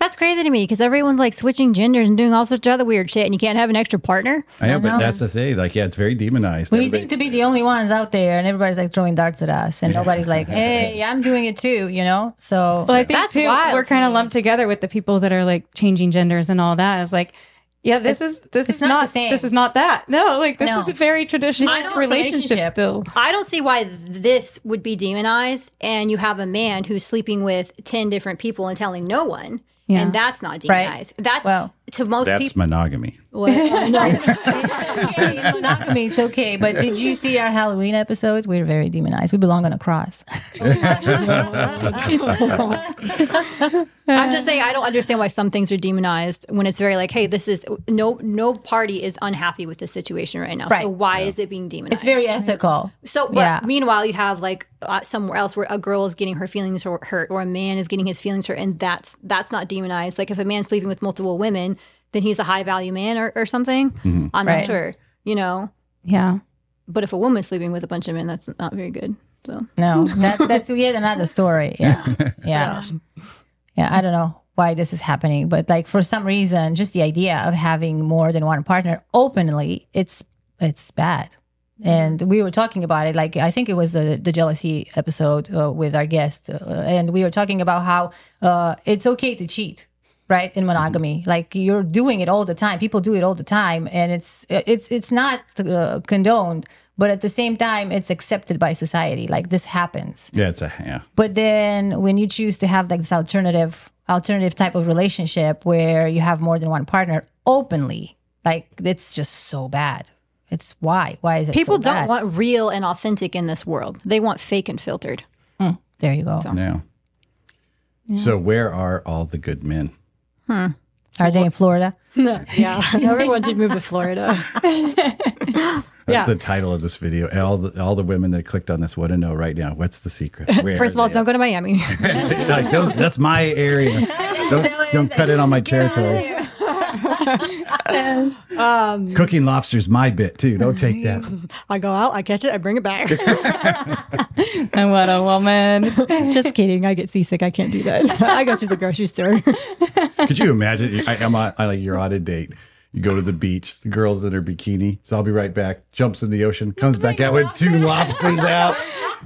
That's crazy to me because everyone's like switching genders and doing all sorts of other weird shit and you can't have an extra partner. I know, I know. But that's the thing. Like, yeah, it's very demonized. We Everybody... seem to be the only ones out there and everybody's like throwing darts at us and nobody's like, hey, I'm doing it too, you know? So well, I think that's too, wild. We're kind of lumped together with the people that are like changing genders and all that. It's like, yeah, this it's, is this is not, not the same. This is not that. No, like this no. is a very traditional relationship, relationship still. I don't see why this would be demonized and you have a man who's sleeping with ten different people and telling no one. Yeah. And that's not demonized. Right. That's well, to most that's people. That's monogamy. Well, it's, it's okay. It's monogamy. It's okay. But did you see our Halloween episode? We're very demonized. We belong on a cross. I'm just saying, I don't understand why some things are demonized when it's very like, hey, this is no no party is unhappy with this situation right now. Right. So why yeah. is it being demonized? It's very ethical. So, but yeah. meanwhile, you have like uh, somewhere else where a girl is getting her feelings hurt or a man is getting his feelings hurt, and that's that's not demonized. Like if a man's sleeping with multiple women, then he's a high value man or, or something. Mm-hmm. I'm right. not sure, you know? Yeah. But if a woman's sleeping with a bunch of men, that's not very good. So no, that, that's yet another story. Yeah. Yeah. Yeah. Yeah. I don't know why this is happening, but like for some reason, just the idea of having more than one partner openly, it's, it's bad. And we were talking about it. Like, I think it was uh, the jealousy episode uh, with our guest. Uh, and we were talking about how uh, it's okay to cheat. Right. In monogamy, like you're doing it all the time. People do it all the time. And it's it's it's not uh, condoned. But at the same time, it's accepted by society. Like this happens. Yeah, it's a yeah. But then when you choose to have like this alternative alternative type of relationship where you have more than one partner openly, like it's just so bad. It's why. Why is it people so bad? Don't want real and authentic in this world. They want fake and filtered. Mm, there you go. So. Yeah. Yeah. So where are all the good men? Hmm. So are they in Florida? No. Yeah. Everyone should move to Florida. That's yeah. the title of this video. All the, all the women that clicked on this want to know right now, what's the secret? Where First of all, don't at? Go to Miami. Like, no, that's my area. Don't, don't cut in on my territory. Yes. um, Cooking lobster's my bit, too. Don't take that. I go out, I catch it, I bring it back. And what a woman. Just kidding. I get seasick. I can't do that. I go to the grocery store. Could you imagine? I, I'm on, I, like, you're on a date. You go to the beach. The girl's in her bikini. So I'll be right back. Jumps in the ocean. Comes back out with two lobsters out.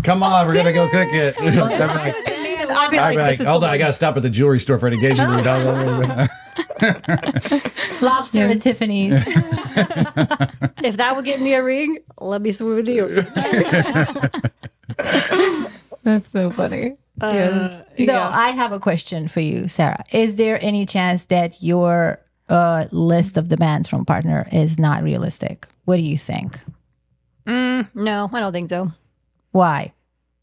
Come on. We're going to go cook it. I'm like, I'd be like, like hold on. I got to stop at the jewelry store for an engagement ring. Lobster at Tiffany's. If that would get me a ring, let me swim with you. That's so funny. Uh, yes. So yeah. I have a question for you, Sarah. Is there any chance that your uh, list of demands from partner is not realistic? What do you think? Mm, no, I don't think so. Why?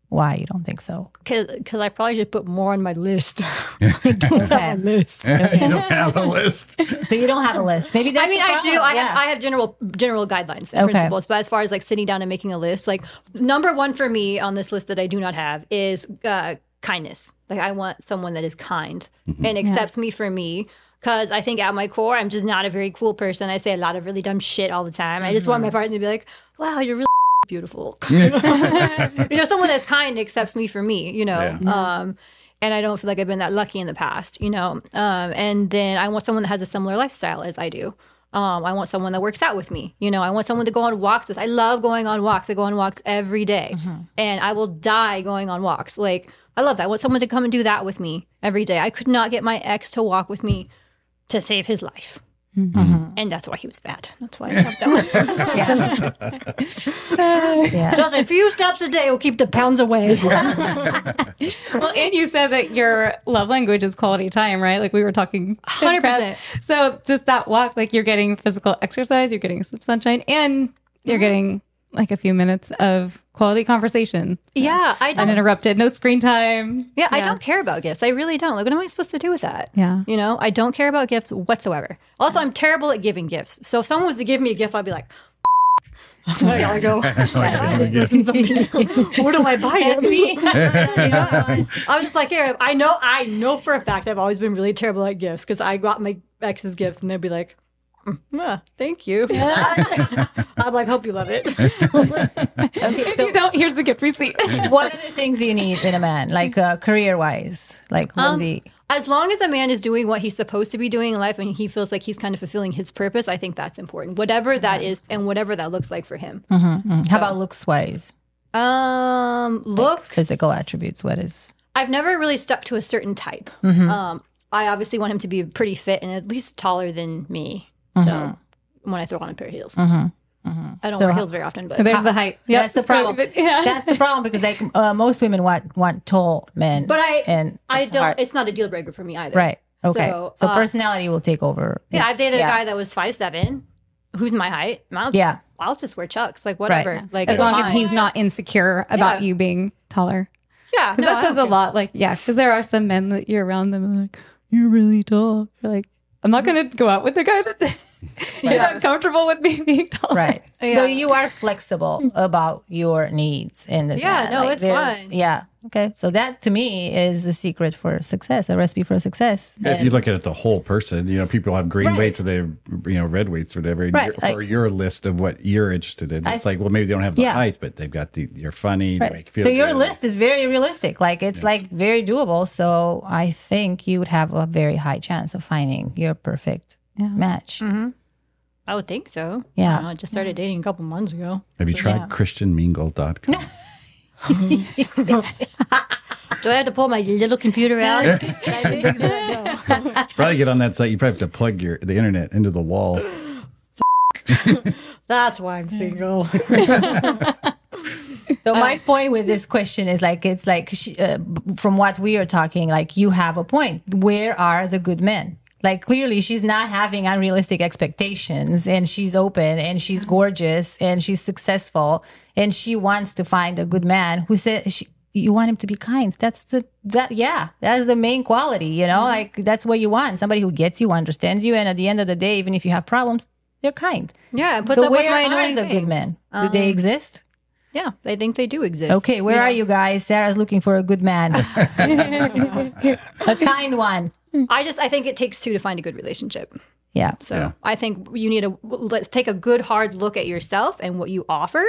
Why you don't think so? Because I probably should put more on my list. I don't okay. have a list. Okay. You don't have a list. So you don't have a list. Maybe that's I mean, I problem. do. I, yeah. have, I have general general guidelines and okay. principles. But as far as like sitting down and making a list, like number one for me on this list that I do not have is uh, kindness. Like I want someone that is kind mm-hmm. and accepts yeah. me for me. Because I think at my core, I'm just not a very cool person. I say a lot of really dumb shit all the time. Mm-hmm. I just want my partner to be like, wow, you're really beautiful. You know, someone that's kind accepts me for me, you know. Yeah. Um and I don't feel like I've been that lucky in the past, you know. Um and then I want someone that has a similar lifestyle as I do. Um I want someone that works out with me, you know. I want someone to go on walks with. I love going on walks. I go on walks every day. Mm-hmm. And I will die going on walks. Like I love that. I want someone to come and do that with me every day. I could not get my ex to walk with me to save his life. Mm-hmm. And that's why he was fat. That's why I stopped that one. yeah. yeah. Just a few steps a day will keep the pounds away. Well, and you said that your love language is quality time, right? Like we were talking one hundred percent. So just that walk, like you're getting physical exercise, you're getting some sunshine, and you're mm-hmm. getting like a few minutes of quality conversation. Yeah. I don't. Uninterrupted, no screen time. Yeah, yeah. I don't care about gifts. I really don't. Like, what am I supposed to do with that? Yeah. You know, I don't care about gifts whatsoever. Also, I'm terrible at giving gifts. So if someone was to give me a gift, I'd be like, I gotta go. Where do I buy it? Me. I'm just like, here, I know, I know for a fact I've always been really terrible at gifts because I got my ex's gifts and they'd be like, well, thank you. I'm like, hope you love it. Okay, so if you don't, here's the gift receipt. What are the things you need in a man, like uh, career-wise? Like, um, as long as a man is doing what he's supposed to be doing in life and he feels like he's kind of fulfilling his purpose, I think that's important, whatever that is and whatever that looks like for him. Mm-hmm, mm-hmm. So, how about looks-wise? Um, looks. Like physical attributes, what is? I've never really stuck to a certain type. Mm-hmm. Um, I obviously want him to be pretty fit and at least taller than me. Mm-hmm. So when I throw on a pair of heels. Mm-hmm. Mm-hmm. I don't so, wear heels very often, but there's how, the height. Yep. That's the problem. But, yeah. That's the problem because like uh, most women want want tall men. But I and I don't. Hard. It's not a deal breaker for me either. Right. Okay. So, so uh, personality will take over. Yeah, I've dated yeah. a guy that was five seven, who's my height. I'll, yeah, I'll just wear chucks, like whatever. Right. Like as long fine. as he's not insecure about yeah. you being taller. Yeah, because no, that says a lot. Like yeah, because there are some men that you're around them and like you're really tall. You're like, I'm not going to go out with a guy that is right. uncomfortable with me being taller. Right. Yeah. So you are flexible about your needs in this. Yeah, man. no, like, it's fine. Yeah. Okay. So that to me is a secret for success, a recipe for success. If and, you look at it, the whole person, you know, people have green right. weights or they have, you know, red weights or whatever. Right. Your, like, or your list of what you're interested in. It's I, like, well, maybe they don't have the yeah. height, but they've got the, you're funny. Right. They make feel so good. Your list is very realistic. Like it's yes. like very doable. So I think you would have a very high chance of finding your perfect yeah. match. Mm-hmm. I would think so. Yeah. I, don't know, I just started yeah. dating a couple months ago. Have you so, tried yeah. Christian Mingle dot com? Do I have to pull my little computer out? Should probably get on that site. You probably have to plug your the internet into the wall. That's why I'm single. So my point with this question is like, it's like she, uh, from what we are talking, like you have a point. Where are the good men? Like clearly she's not having unrealistic expectations and she's open and she's gorgeous and she's successful and she wants to find a good man who said she, you want him to be kind. That's the, that, yeah, that's the main quality, you know, mm-hmm. like that's what you want. Somebody who gets you, understands you. And at the end of the day, even if you have problems, they're kind. Yeah. Put so up where with my are the things. Good men? Um, Do they exist? Yeah, I think they do exist. Okay. Where yeah. are you guys? Sarah's looking for a good man. A kind one. I just, I think it takes two to find a good relationship. Yeah. So yeah. I think you need a, let's take a good hard look at yourself and what you offer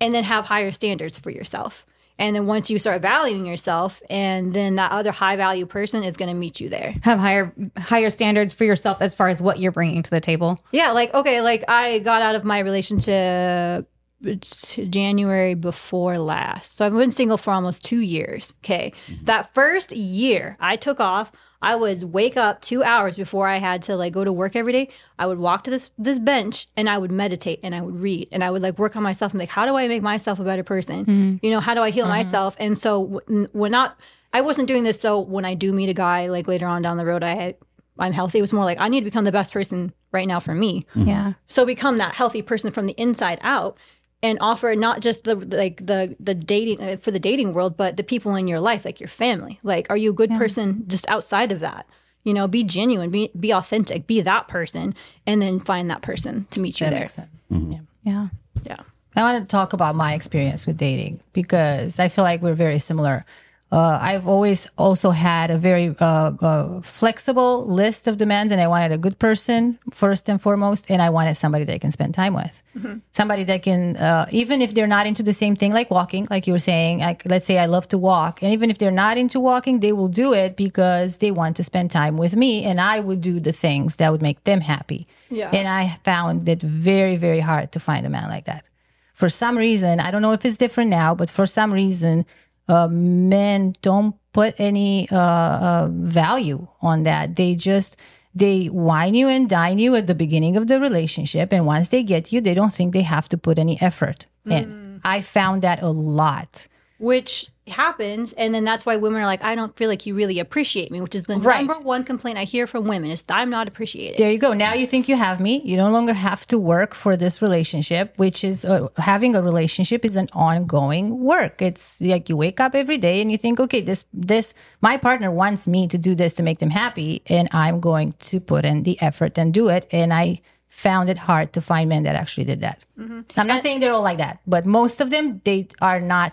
and then have higher standards for yourself. And then once you start valuing yourself and then that other high value person is going to meet you there. Have higher, higher standards for yourself as far as what you're bringing to the table. Yeah. Like, okay, like I got out of my relationship January before last. So I've been single for almost two years. Okay. Mm-hmm. That first year I took off. I would wake up two hours before I had to like go to work every day. I would walk to this this bench and I would meditate and I would read and I would like work on myself and like, how do I make myself a better person? Mm-hmm. You know, how do I heal uh-huh. myself? And so we're not, I wasn't doing this. So when I do meet a guy like later on down the road, I had, I'm healthy. It was more like, I need to become the best person right now for me. Mm-hmm. Yeah. So become that healthy person from the inside out. And offer not just the like the the dating uh, for the dating world, but the people in your life, like your family. Like, are you a good yeah. person just outside of that? You know, be genuine, be be authentic, be that person, and then find that person to meet you that there. Makes sense. Mm-hmm. Yeah. yeah, yeah. I want to talk about my experience with dating because I feel like we're very similar. Uh, I've always also had a very uh, uh, flexible list of demands and I wanted a good person first and foremost. And I wanted somebody that I can spend time with, mm-hmm. somebody that can, uh, even if they're not into the same thing, like walking, like you were saying, like, let's say I love to walk. And even if they're not into walking, they will do it because they want to spend time with me and I would do the things that would make them happy. Yeah. And I found it very, very hard to find a man like that. For some reason, I don't know if it's different now, but for some reason, Uh, men don't put any uh, uh, value on that. They just, they wine you and dine you at the beginning of the relationship. And once they get you, they don't think they have to put any effort mm. in. I found that a lot. Which happens. And then that's why women are like, I don't feel like you really appreciate me, which is the right. number one complaint I hear from women is that I'm not appreciated. There you go. Now you think you have me. You no longer have to work for this relationship, which is uh, having a relationship is an ongoing work. It's like you wake up every day and you think, okay, this, this, my partner wants me to do this to make them happy. And I'm going to put in the effort and do it. And I found it hard to find men that actually did that. Mm-hmm. I'm not and, saying they're all like that, but most of them, they are not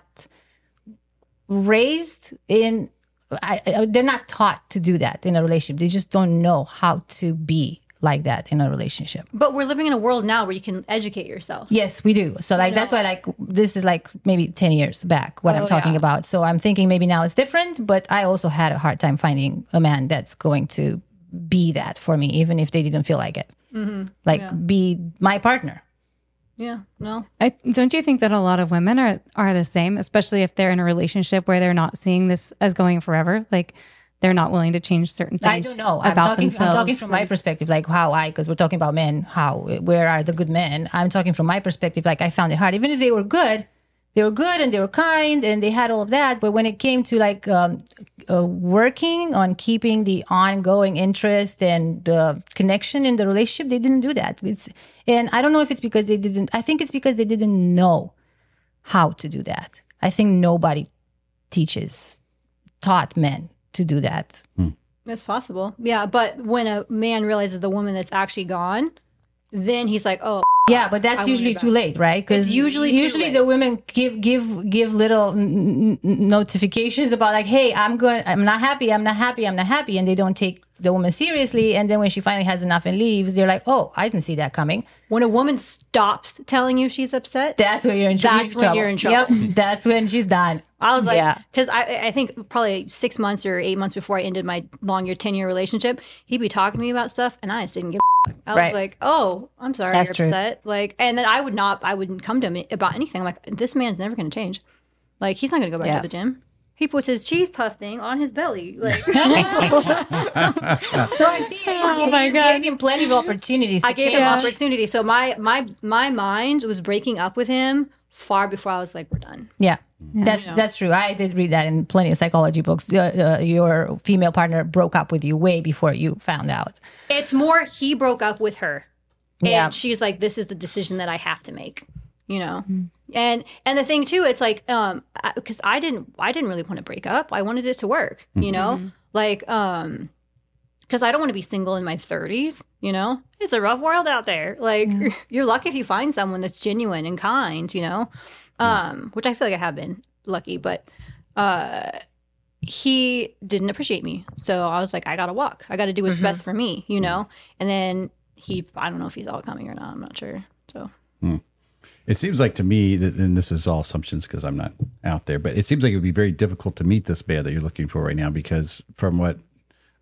raised in I, they're not taught to do that in a relationship. They just don't know how to be like that in a relationship. But we're living in a world now where you can educate yourself. Yes, we do. So like, that's why like this is like maybe ten years back what oh, I'm talking yeah. about. So I'm thinking maybe now it's different, but I also had a hard time finding a man that's going to be that for me, even if they didn't feel like it. Mm-hmm. Like yeah. be my partner. Yeah, no. I, don't you think that a lot of women are, are the same, especially if they're in a relationship where they're not seeing this as going forever? Like, they're not willing to change certain things. I don't know. About I'm talking, themselves. I'm talking from my perspective, like how I, because we're talking about men, how, where are the good men? I'm talking from my perspective, like I found it hard. Even if they were good, they were good and they were kind and they had all of that. But when it came to like um, uh, working on keeping the ongoing interest and the uh, connection in the relationship, they didn't do that. It's, and I don't know if it's because they didn't, I think it's because they didn't know how to do that. I think nobody teaches, taught men to do that. Hmm. That's possible. Yeah. But when a man realizes the woman that's actually gone, then he's like, oh, yeah, but that's I usually too late, right? Because usually, usually the women give give give little n- n- notifications about like, "Hey, I'm going. I'm not happy. I'm not happy. I'm not happy," and they don't take the woman seriously. And then when she finally has enough and leaves, they're like, "Oh, I didn't see that coming." When a woman stops telling you she's upset, that's when you're in trouble. That's when you're in trouble. Yep, that's when she's done. I was like, because yeah. I I think probably six months or eight months before I ended my long year ten year relationship, he'd be talking to me about stuff, and I just didn't give. I was right. like, oh, I'm sorry, That's you're upset. True. Like, and then I would not, I wouldn't come to him about anything. I'm like, this man's never going to change. Like, he's not going to go back yeah. to the gym. He puts his cheese puff thing on his belly. Like, so I see you, oh my you God. gave him plenty of opportunities. To I gave change. him opportunity. So my my my mind was breaking up with him far before I was like, we're done. Yeah. Yeah. That's that's true. I did read that in plenty of psychology books. Uh, uh, your female partner broke up with you way before you found out. It's more he broke up with her. And yeah. she's like, this is the decision that I have to make, you know. Mm-hmm. And and the thing, too, it's like um, because I, I didn't I didn't really want to break up. I wanted it to work, you mm-hmm. know, like um, because I don't want to be single in my thirties. You know, it's a rough world out there. Like yeah. you're lucky if you find someone that's genuine and kind, you know. Um, which I feel like I have been lucky, but uh, he didn't appreciate me. So I was like, I got to walk. I got to do what's mm-hmm. best for me, you know? And then he, I don't know if he's all coming or not. I'm not sure. So mm. it seems like to me that, and this is all assumptions because I'm not out there, but it seems like it would be very difficult to meet this man that you're looking for right now, because from what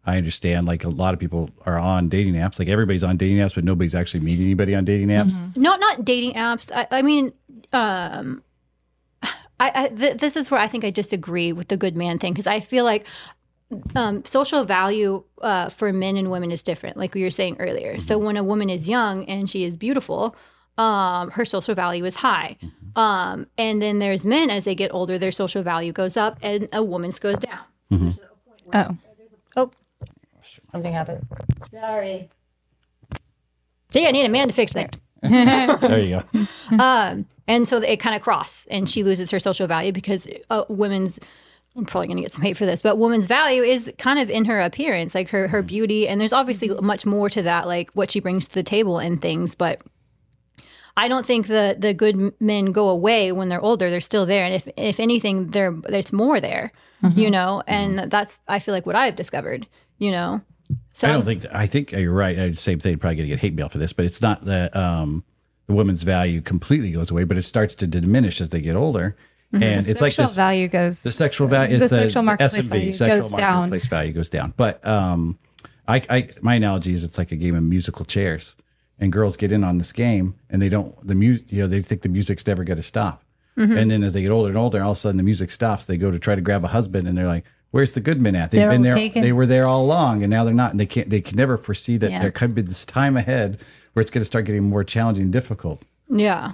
I understand, like a lot of people are on dating apps, like everybody's on dating apps, but nobody's actually meeting anybody on dating apps. Mm-hmm. No, not dating apps. I, I mean, um, I, I th- this is where I think I disagree with the good man thing, because I feel like um, social value uh, for men and women is different, like we were saying earlier. So when a woman is young and she is beautiful, um, her social value is high. Um, and then there's men, as they get older, their social value goes up and a woman's goes down. Mm-hmm. So oh. Oh. Something happened. Sorry. See, I need a man to fix that. There you go. Um, and so it kind of cross, and she loses her social value because uh, women's, I'm probably going to get some hate for this, but woman's value is kind of in her appearance, like her, her beauty. And there's obviously much more to that, like what she brings to the table and things. But I don't think the, the good men go away when they're older. They're still there. And if, if anything, they're, it's more there, mm-hmm. you know, and mm-hmm. that's, I feel like what I've discovered. You know, so I don't think, I think you're right. I same thing, probably going to get hate mail for this, but it's not that um, the woman's value completely goes away, but it starts to diminish as they get older. Mm-hmm. And the it's like this value goes, the sexual value, it's the sexual marketplace value goes down. value goes down. But um, I, I, my analogy is it's like a game of musical chairs, and girls get in on this game and they don't, the music, you know, they think the music's never going to stop. Mm-hmm. And then as they get older and older, all of a sudden the music stops. They go to try to grab a husband and they're like, where's the good men at? They've they're been there. Taken. They were there all along, and now they're not. And they can't. They can never foresee that yeah. there could be this time ahead where it's going to start getting more challenging and difficult. Yeah,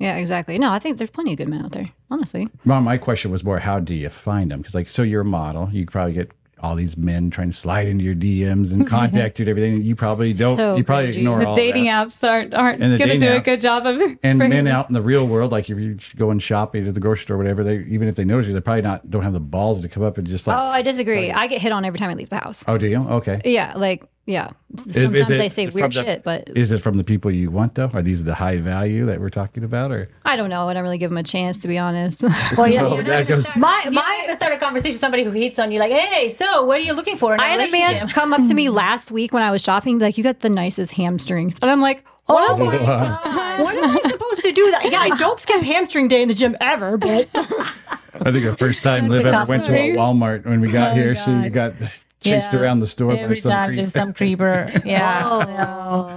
yeah, exactly. No, I think there's plenty of good men out there, honestly. Mom, my question was more, how do you find them? Because like, so you're a model. You probably get all these men trying to slide into your D Ms and contact you and everything. You probably don't. So you probably crazy. ignore the all that. The dating apps aren't aren't going to do apps. a good job of it. And men out in the real world, like if you go and shopping to the grocery store or whatever, they even if they notice you, they probably not don't have the balls to come up and just like. Oh, I disagree. Like, I get hit on every time I leave the house. Oh, do you? Okay. Yeah, like yeah. Sometimes is, is it, they say weird the, shit, but is it from the people you want though? Are these the high value that we're talking about, or I I don't know. I don't really give them a chance, to be honest. Well, yeah, no, that goes. Start, my, my, you to start a conversation with somebody who hates on you, like, hey, so what are you looking for in a I relationship? I had a man come up to me last week when I was shopping, like, you got the nicest hamstrings. And I'm like, oh, my God. What am I supposed to do? That? Yeah, I don't skip hamstring day in the gym ever, but. I think the first time Liv ever went to a Walmart when we got oh here, she so got chased yeah. around the store Every by some time creep. There's some creeper. Yeah. Oh, no.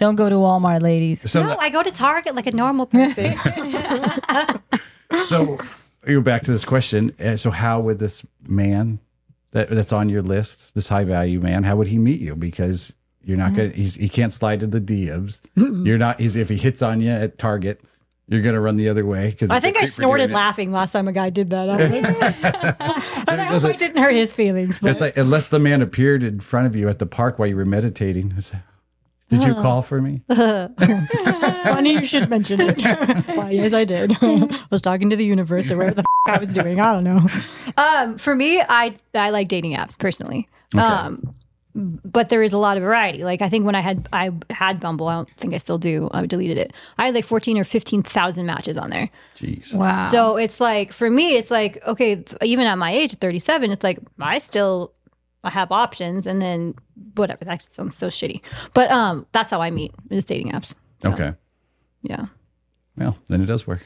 Don't go to Walmart, ladies. So no, that, I go to Target like a normal person. So you're back to this question. So how would this man that that's on your list, this high value man, how would he meet you? Because you're not mm-hmm. going to, he can't slide to the D Ms. Mm-hmm. You're not, he's, if he hits on you at Target, you're going to run the other way. I think I snorted laughing last time a guy did that. I, like, I hope like, I didn't hurt his feelings. But. It's like, unless the man appeared in front of you at the park while you were meditating. Like, did uh, you call for me? Uh, funny you should mention it. Well, yes, I did. I was talking to the universe or whatever the f- I was doing. I don't know. Um, for me, I, I like dating apps personally. Okay. Um, But there is a lot of variety. Like I think when I had I had Bumble, I don't think I still do. I deleted it. I had like fourteen or fifteen thousand matches on there. Jeez. Wow. So it's like for me, it's like okay, even at my age, thirty seven, it's like I still I have options, and then whatever. That sounds so shitty, but um, that's how I meet is dating apps. So, okay. Yeah. Well, then it does work.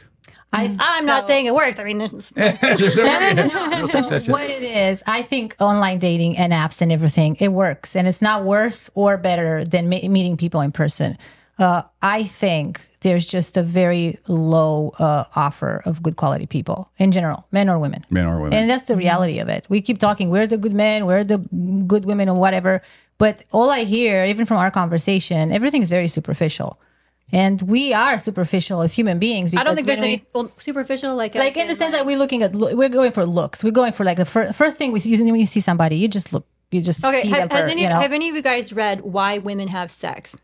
I, I'm so, not saying it works. I mean, there's, there's no, no, no, no, no. So what it is, I think online dating and apps and everything, it works. And it's not worse or better than me- meeting people in person. Uh, I think there's just a very low uh, offer of good quality people in general, men or women. Men or women. And that's the reality of it. We keep talking, we're the good men, we're the good women or whatever. But all I hear, even from our conversation, everything's very superficial. And we are superficial as human beings. I don't think there's we, any well, superficial like like in the sense that we're looking at lo- we're going for looks. We're going for like the fir- first thing we see, when you see somebody, you just look, you just okay, see have, them. For, any, you know. Have any of you guys read Why Women Have Sex?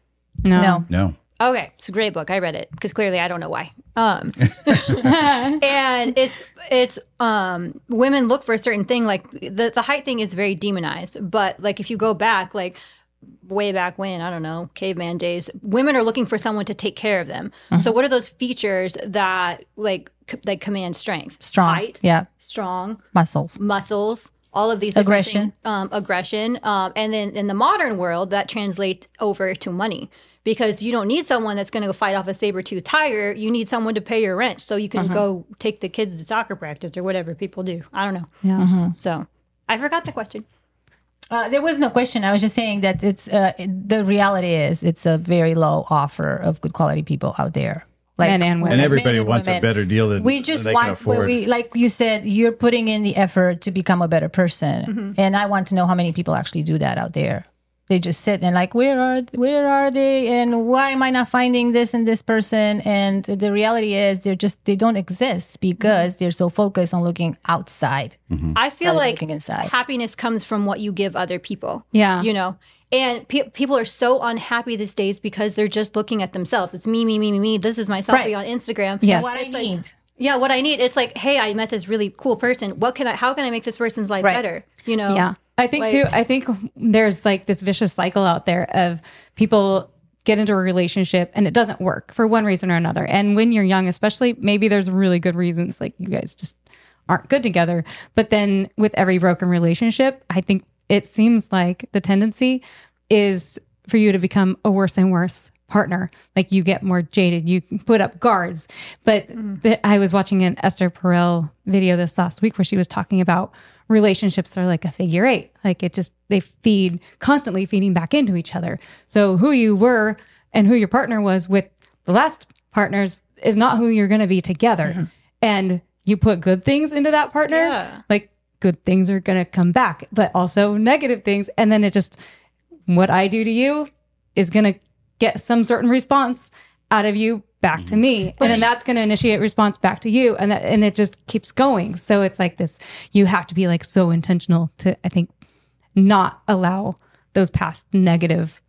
No, no, no. Okay, it's a great book. I read it because clearly I don't know why. Um, and it's it's um, women look for a certain thing. Like the the height thing is very demonized, but like if you go back, like. Way back when, I don't know, caveman days, women are looking for someone to take care of them. Mm-hmm. So what are those features that like c- like command strength? Strong. Height, yeah. Strong. Muscles. Muscles. All of these aggression. Um, aggression. Um, and then in the modern world, that translates over to money. Because you don't need someone that's going to go fight off a saber-toothed tiger. You need someone to pay your rent so you can mm-hmm. go take the kids to soccer practice or whatever people do. I don't know. Yeah. Mm-hmm. So I forgot the question. Uh, there was no question. I was just saying that it's uh, the reality is it's a very low offer of good quality people out there. Like, men and women. And everybody and wants women. A better deal than we just than they want, can afford. We, like you said, you're putting in the effort to become a better person. Mm-hmm. And I want to know how many people actually do that out there. They just sit and like, where are where are they? And why am I not finding this and this person? And the reality is they're just, they don't exist because mm-hmm. they're so focused on looking outside. Mm-hmm. I feel like happiness comes from what you give other people. Yeah. You know, and pe- people are so unhappy these days because they're just looking at themselves. It's me, me, me, me, me. This is my selfie right. on Instagram. Yes. What I need. Like, yeah. What I need. It's like, hey, I met this really cool person. What can I, how can I make this person's life right. better? You know? Yeah. I think like, too, I think there's like this vicious cycle out there of people get into a relationship and it doesn't work for one reason or another. And when you're young, especially, maybe there's really good reasons, like you guys just aren't good together. But then with every broken relationship, I think it seems like the tendency is for you to become a worse and worse partner. Like you get more jaded, you put up guards. But mm-hmm. th- I was watching an Esther Perel video this last week where she was talking about relationships are like a figure eight. Like it just, they feed, constantly feeding back into each other. So who you were and who your partner was with the last partners is not who you're going to be together. Mm-hmm. And you put good things into that partner, yeah. like good things are going to come back, but also negative things. And then it just, what I do to you is going to get some certain response out of you back to me. And then that's going to initiate response back to you. And that, and it just keeps going. So it's like this, you have to be like so intentional to, I think, not allow those past negative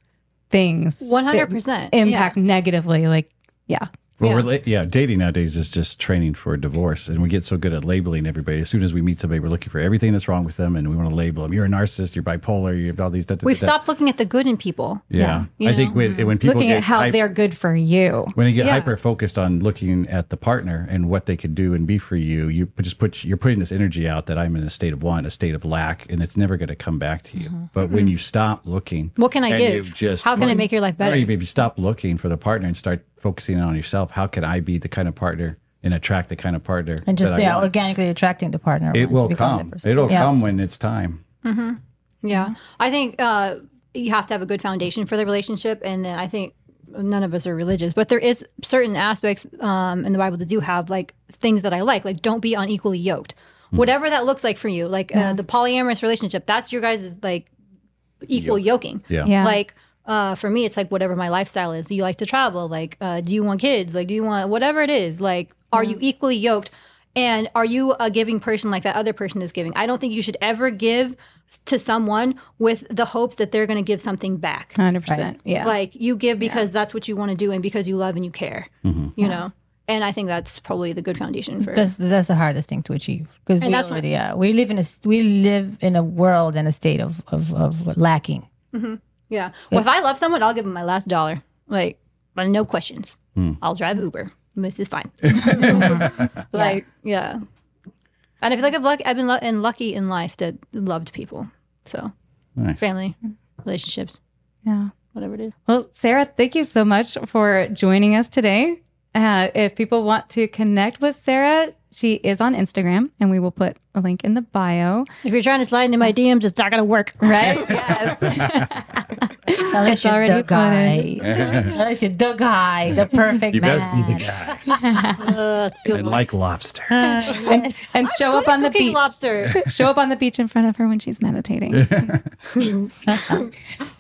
things one hundred percent to impact yeah. negatively. Like, yeah. Well, yeah. We're la- yeah, dating nowadays is just training for a divorce, and we get so good at labeling everybody. As soon as we meet somebody, we're looking for everything that's wrong with them, and we want to label them. You're a narcissist. You're bipolar. You have all these. Da, da, We've da, stopped da. looking at the good in people. Yeah, yeah. I know? think when, when people looking get at how hy- they're good for you, when you get yeah. hyper focused on looking at the partner and what they could do and be for you, you just put you're putting this energy out that I'm in a state of want, a state of lack, and it's never going to come back to you. Mm-hmm. But mm-hmm. when you stop looking, what can I give? Just, how can well, I make your life better? Or even if you stop looking for the partner and start focusing on yourself, how can I be the kind of partner and attract the kind of partner? And just that yeah, I want? Organically attracting the partner. It will come. It'll yeah. come when it's time. Mm-hmm. Yeah, I think uh, you have to have a good foundation for the relationship, and then I think none of us are religious, but there is certain aspects um, in the Bible that do have like things that I like, like don't be unequally yoked, mm-hmm. whatever that looks like for you, like yeah. uh, the polyamorous relationship. That's your guys' like equal Yoke. yoking. Yeah, yeah. like. Uh, for me, it's like whatever my lifestyle is. Do you like to travel? Like, uh, do you want kids? Like, do you want whatever it is? Like, are you equally yoked? And are you a giving person like that other person is giving? I don't think you should ever give to someone with the hopes that they're going to give something back. one hundred percent. Yeah. Like, you give because yeah. that's what you want to do and because you love and you care, mm-hmm. you yeah. know? And I think that's probably the good foundation for. That's that's the hardest thing to achieve because we already what, yeah we live in a we live in a world in a state of of, of lacking. Mm-hmm. Yeah. Well, if I love someone, I'll give them my last dollar. Like, but no questions. Mm. I'll drive Uber. This is fine. like, yeah. yeah. And I feel like I've, luck- I've been lo- lucky in life that loved people. So, nice. Family, relationships. Yeah. Whatever it is. Well, Sarah, thank you so much for joining us today. Uh, if people want to connect with Sarah, she is on Instagram, and we will put a link in the bio. If you're trying to slide into my D Ms, it's not going to work. Right? Yes. Unless you're the guy. Unless you're the guy, the perfect you man. You better be the guy. uh, and like lobster. Uh, and and show up on the beach. Lobster. Show up on the beach in front of her when she's meditating.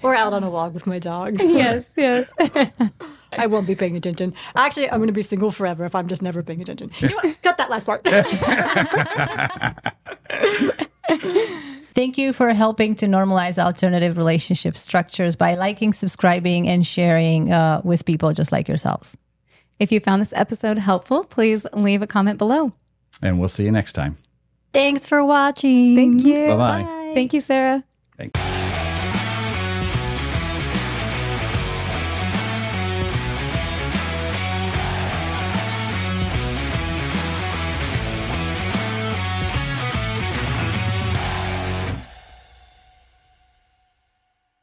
Or out on a walk with my dog. Yes, yes. I won't be paying attention. Actually, I'm going to be single forever if I'm just never paying attention. You know what? Got that last part. Thank you for helping to normalize alternative relationship structures by liking, subscribing, and sharing uh, with people just like yourselves. If you found this episode helpful, please leave a comment below. And we'll see you next time. Thanks for watching. Thank you. Bye-bye. Bye. Thank you, Sarah. Thanks.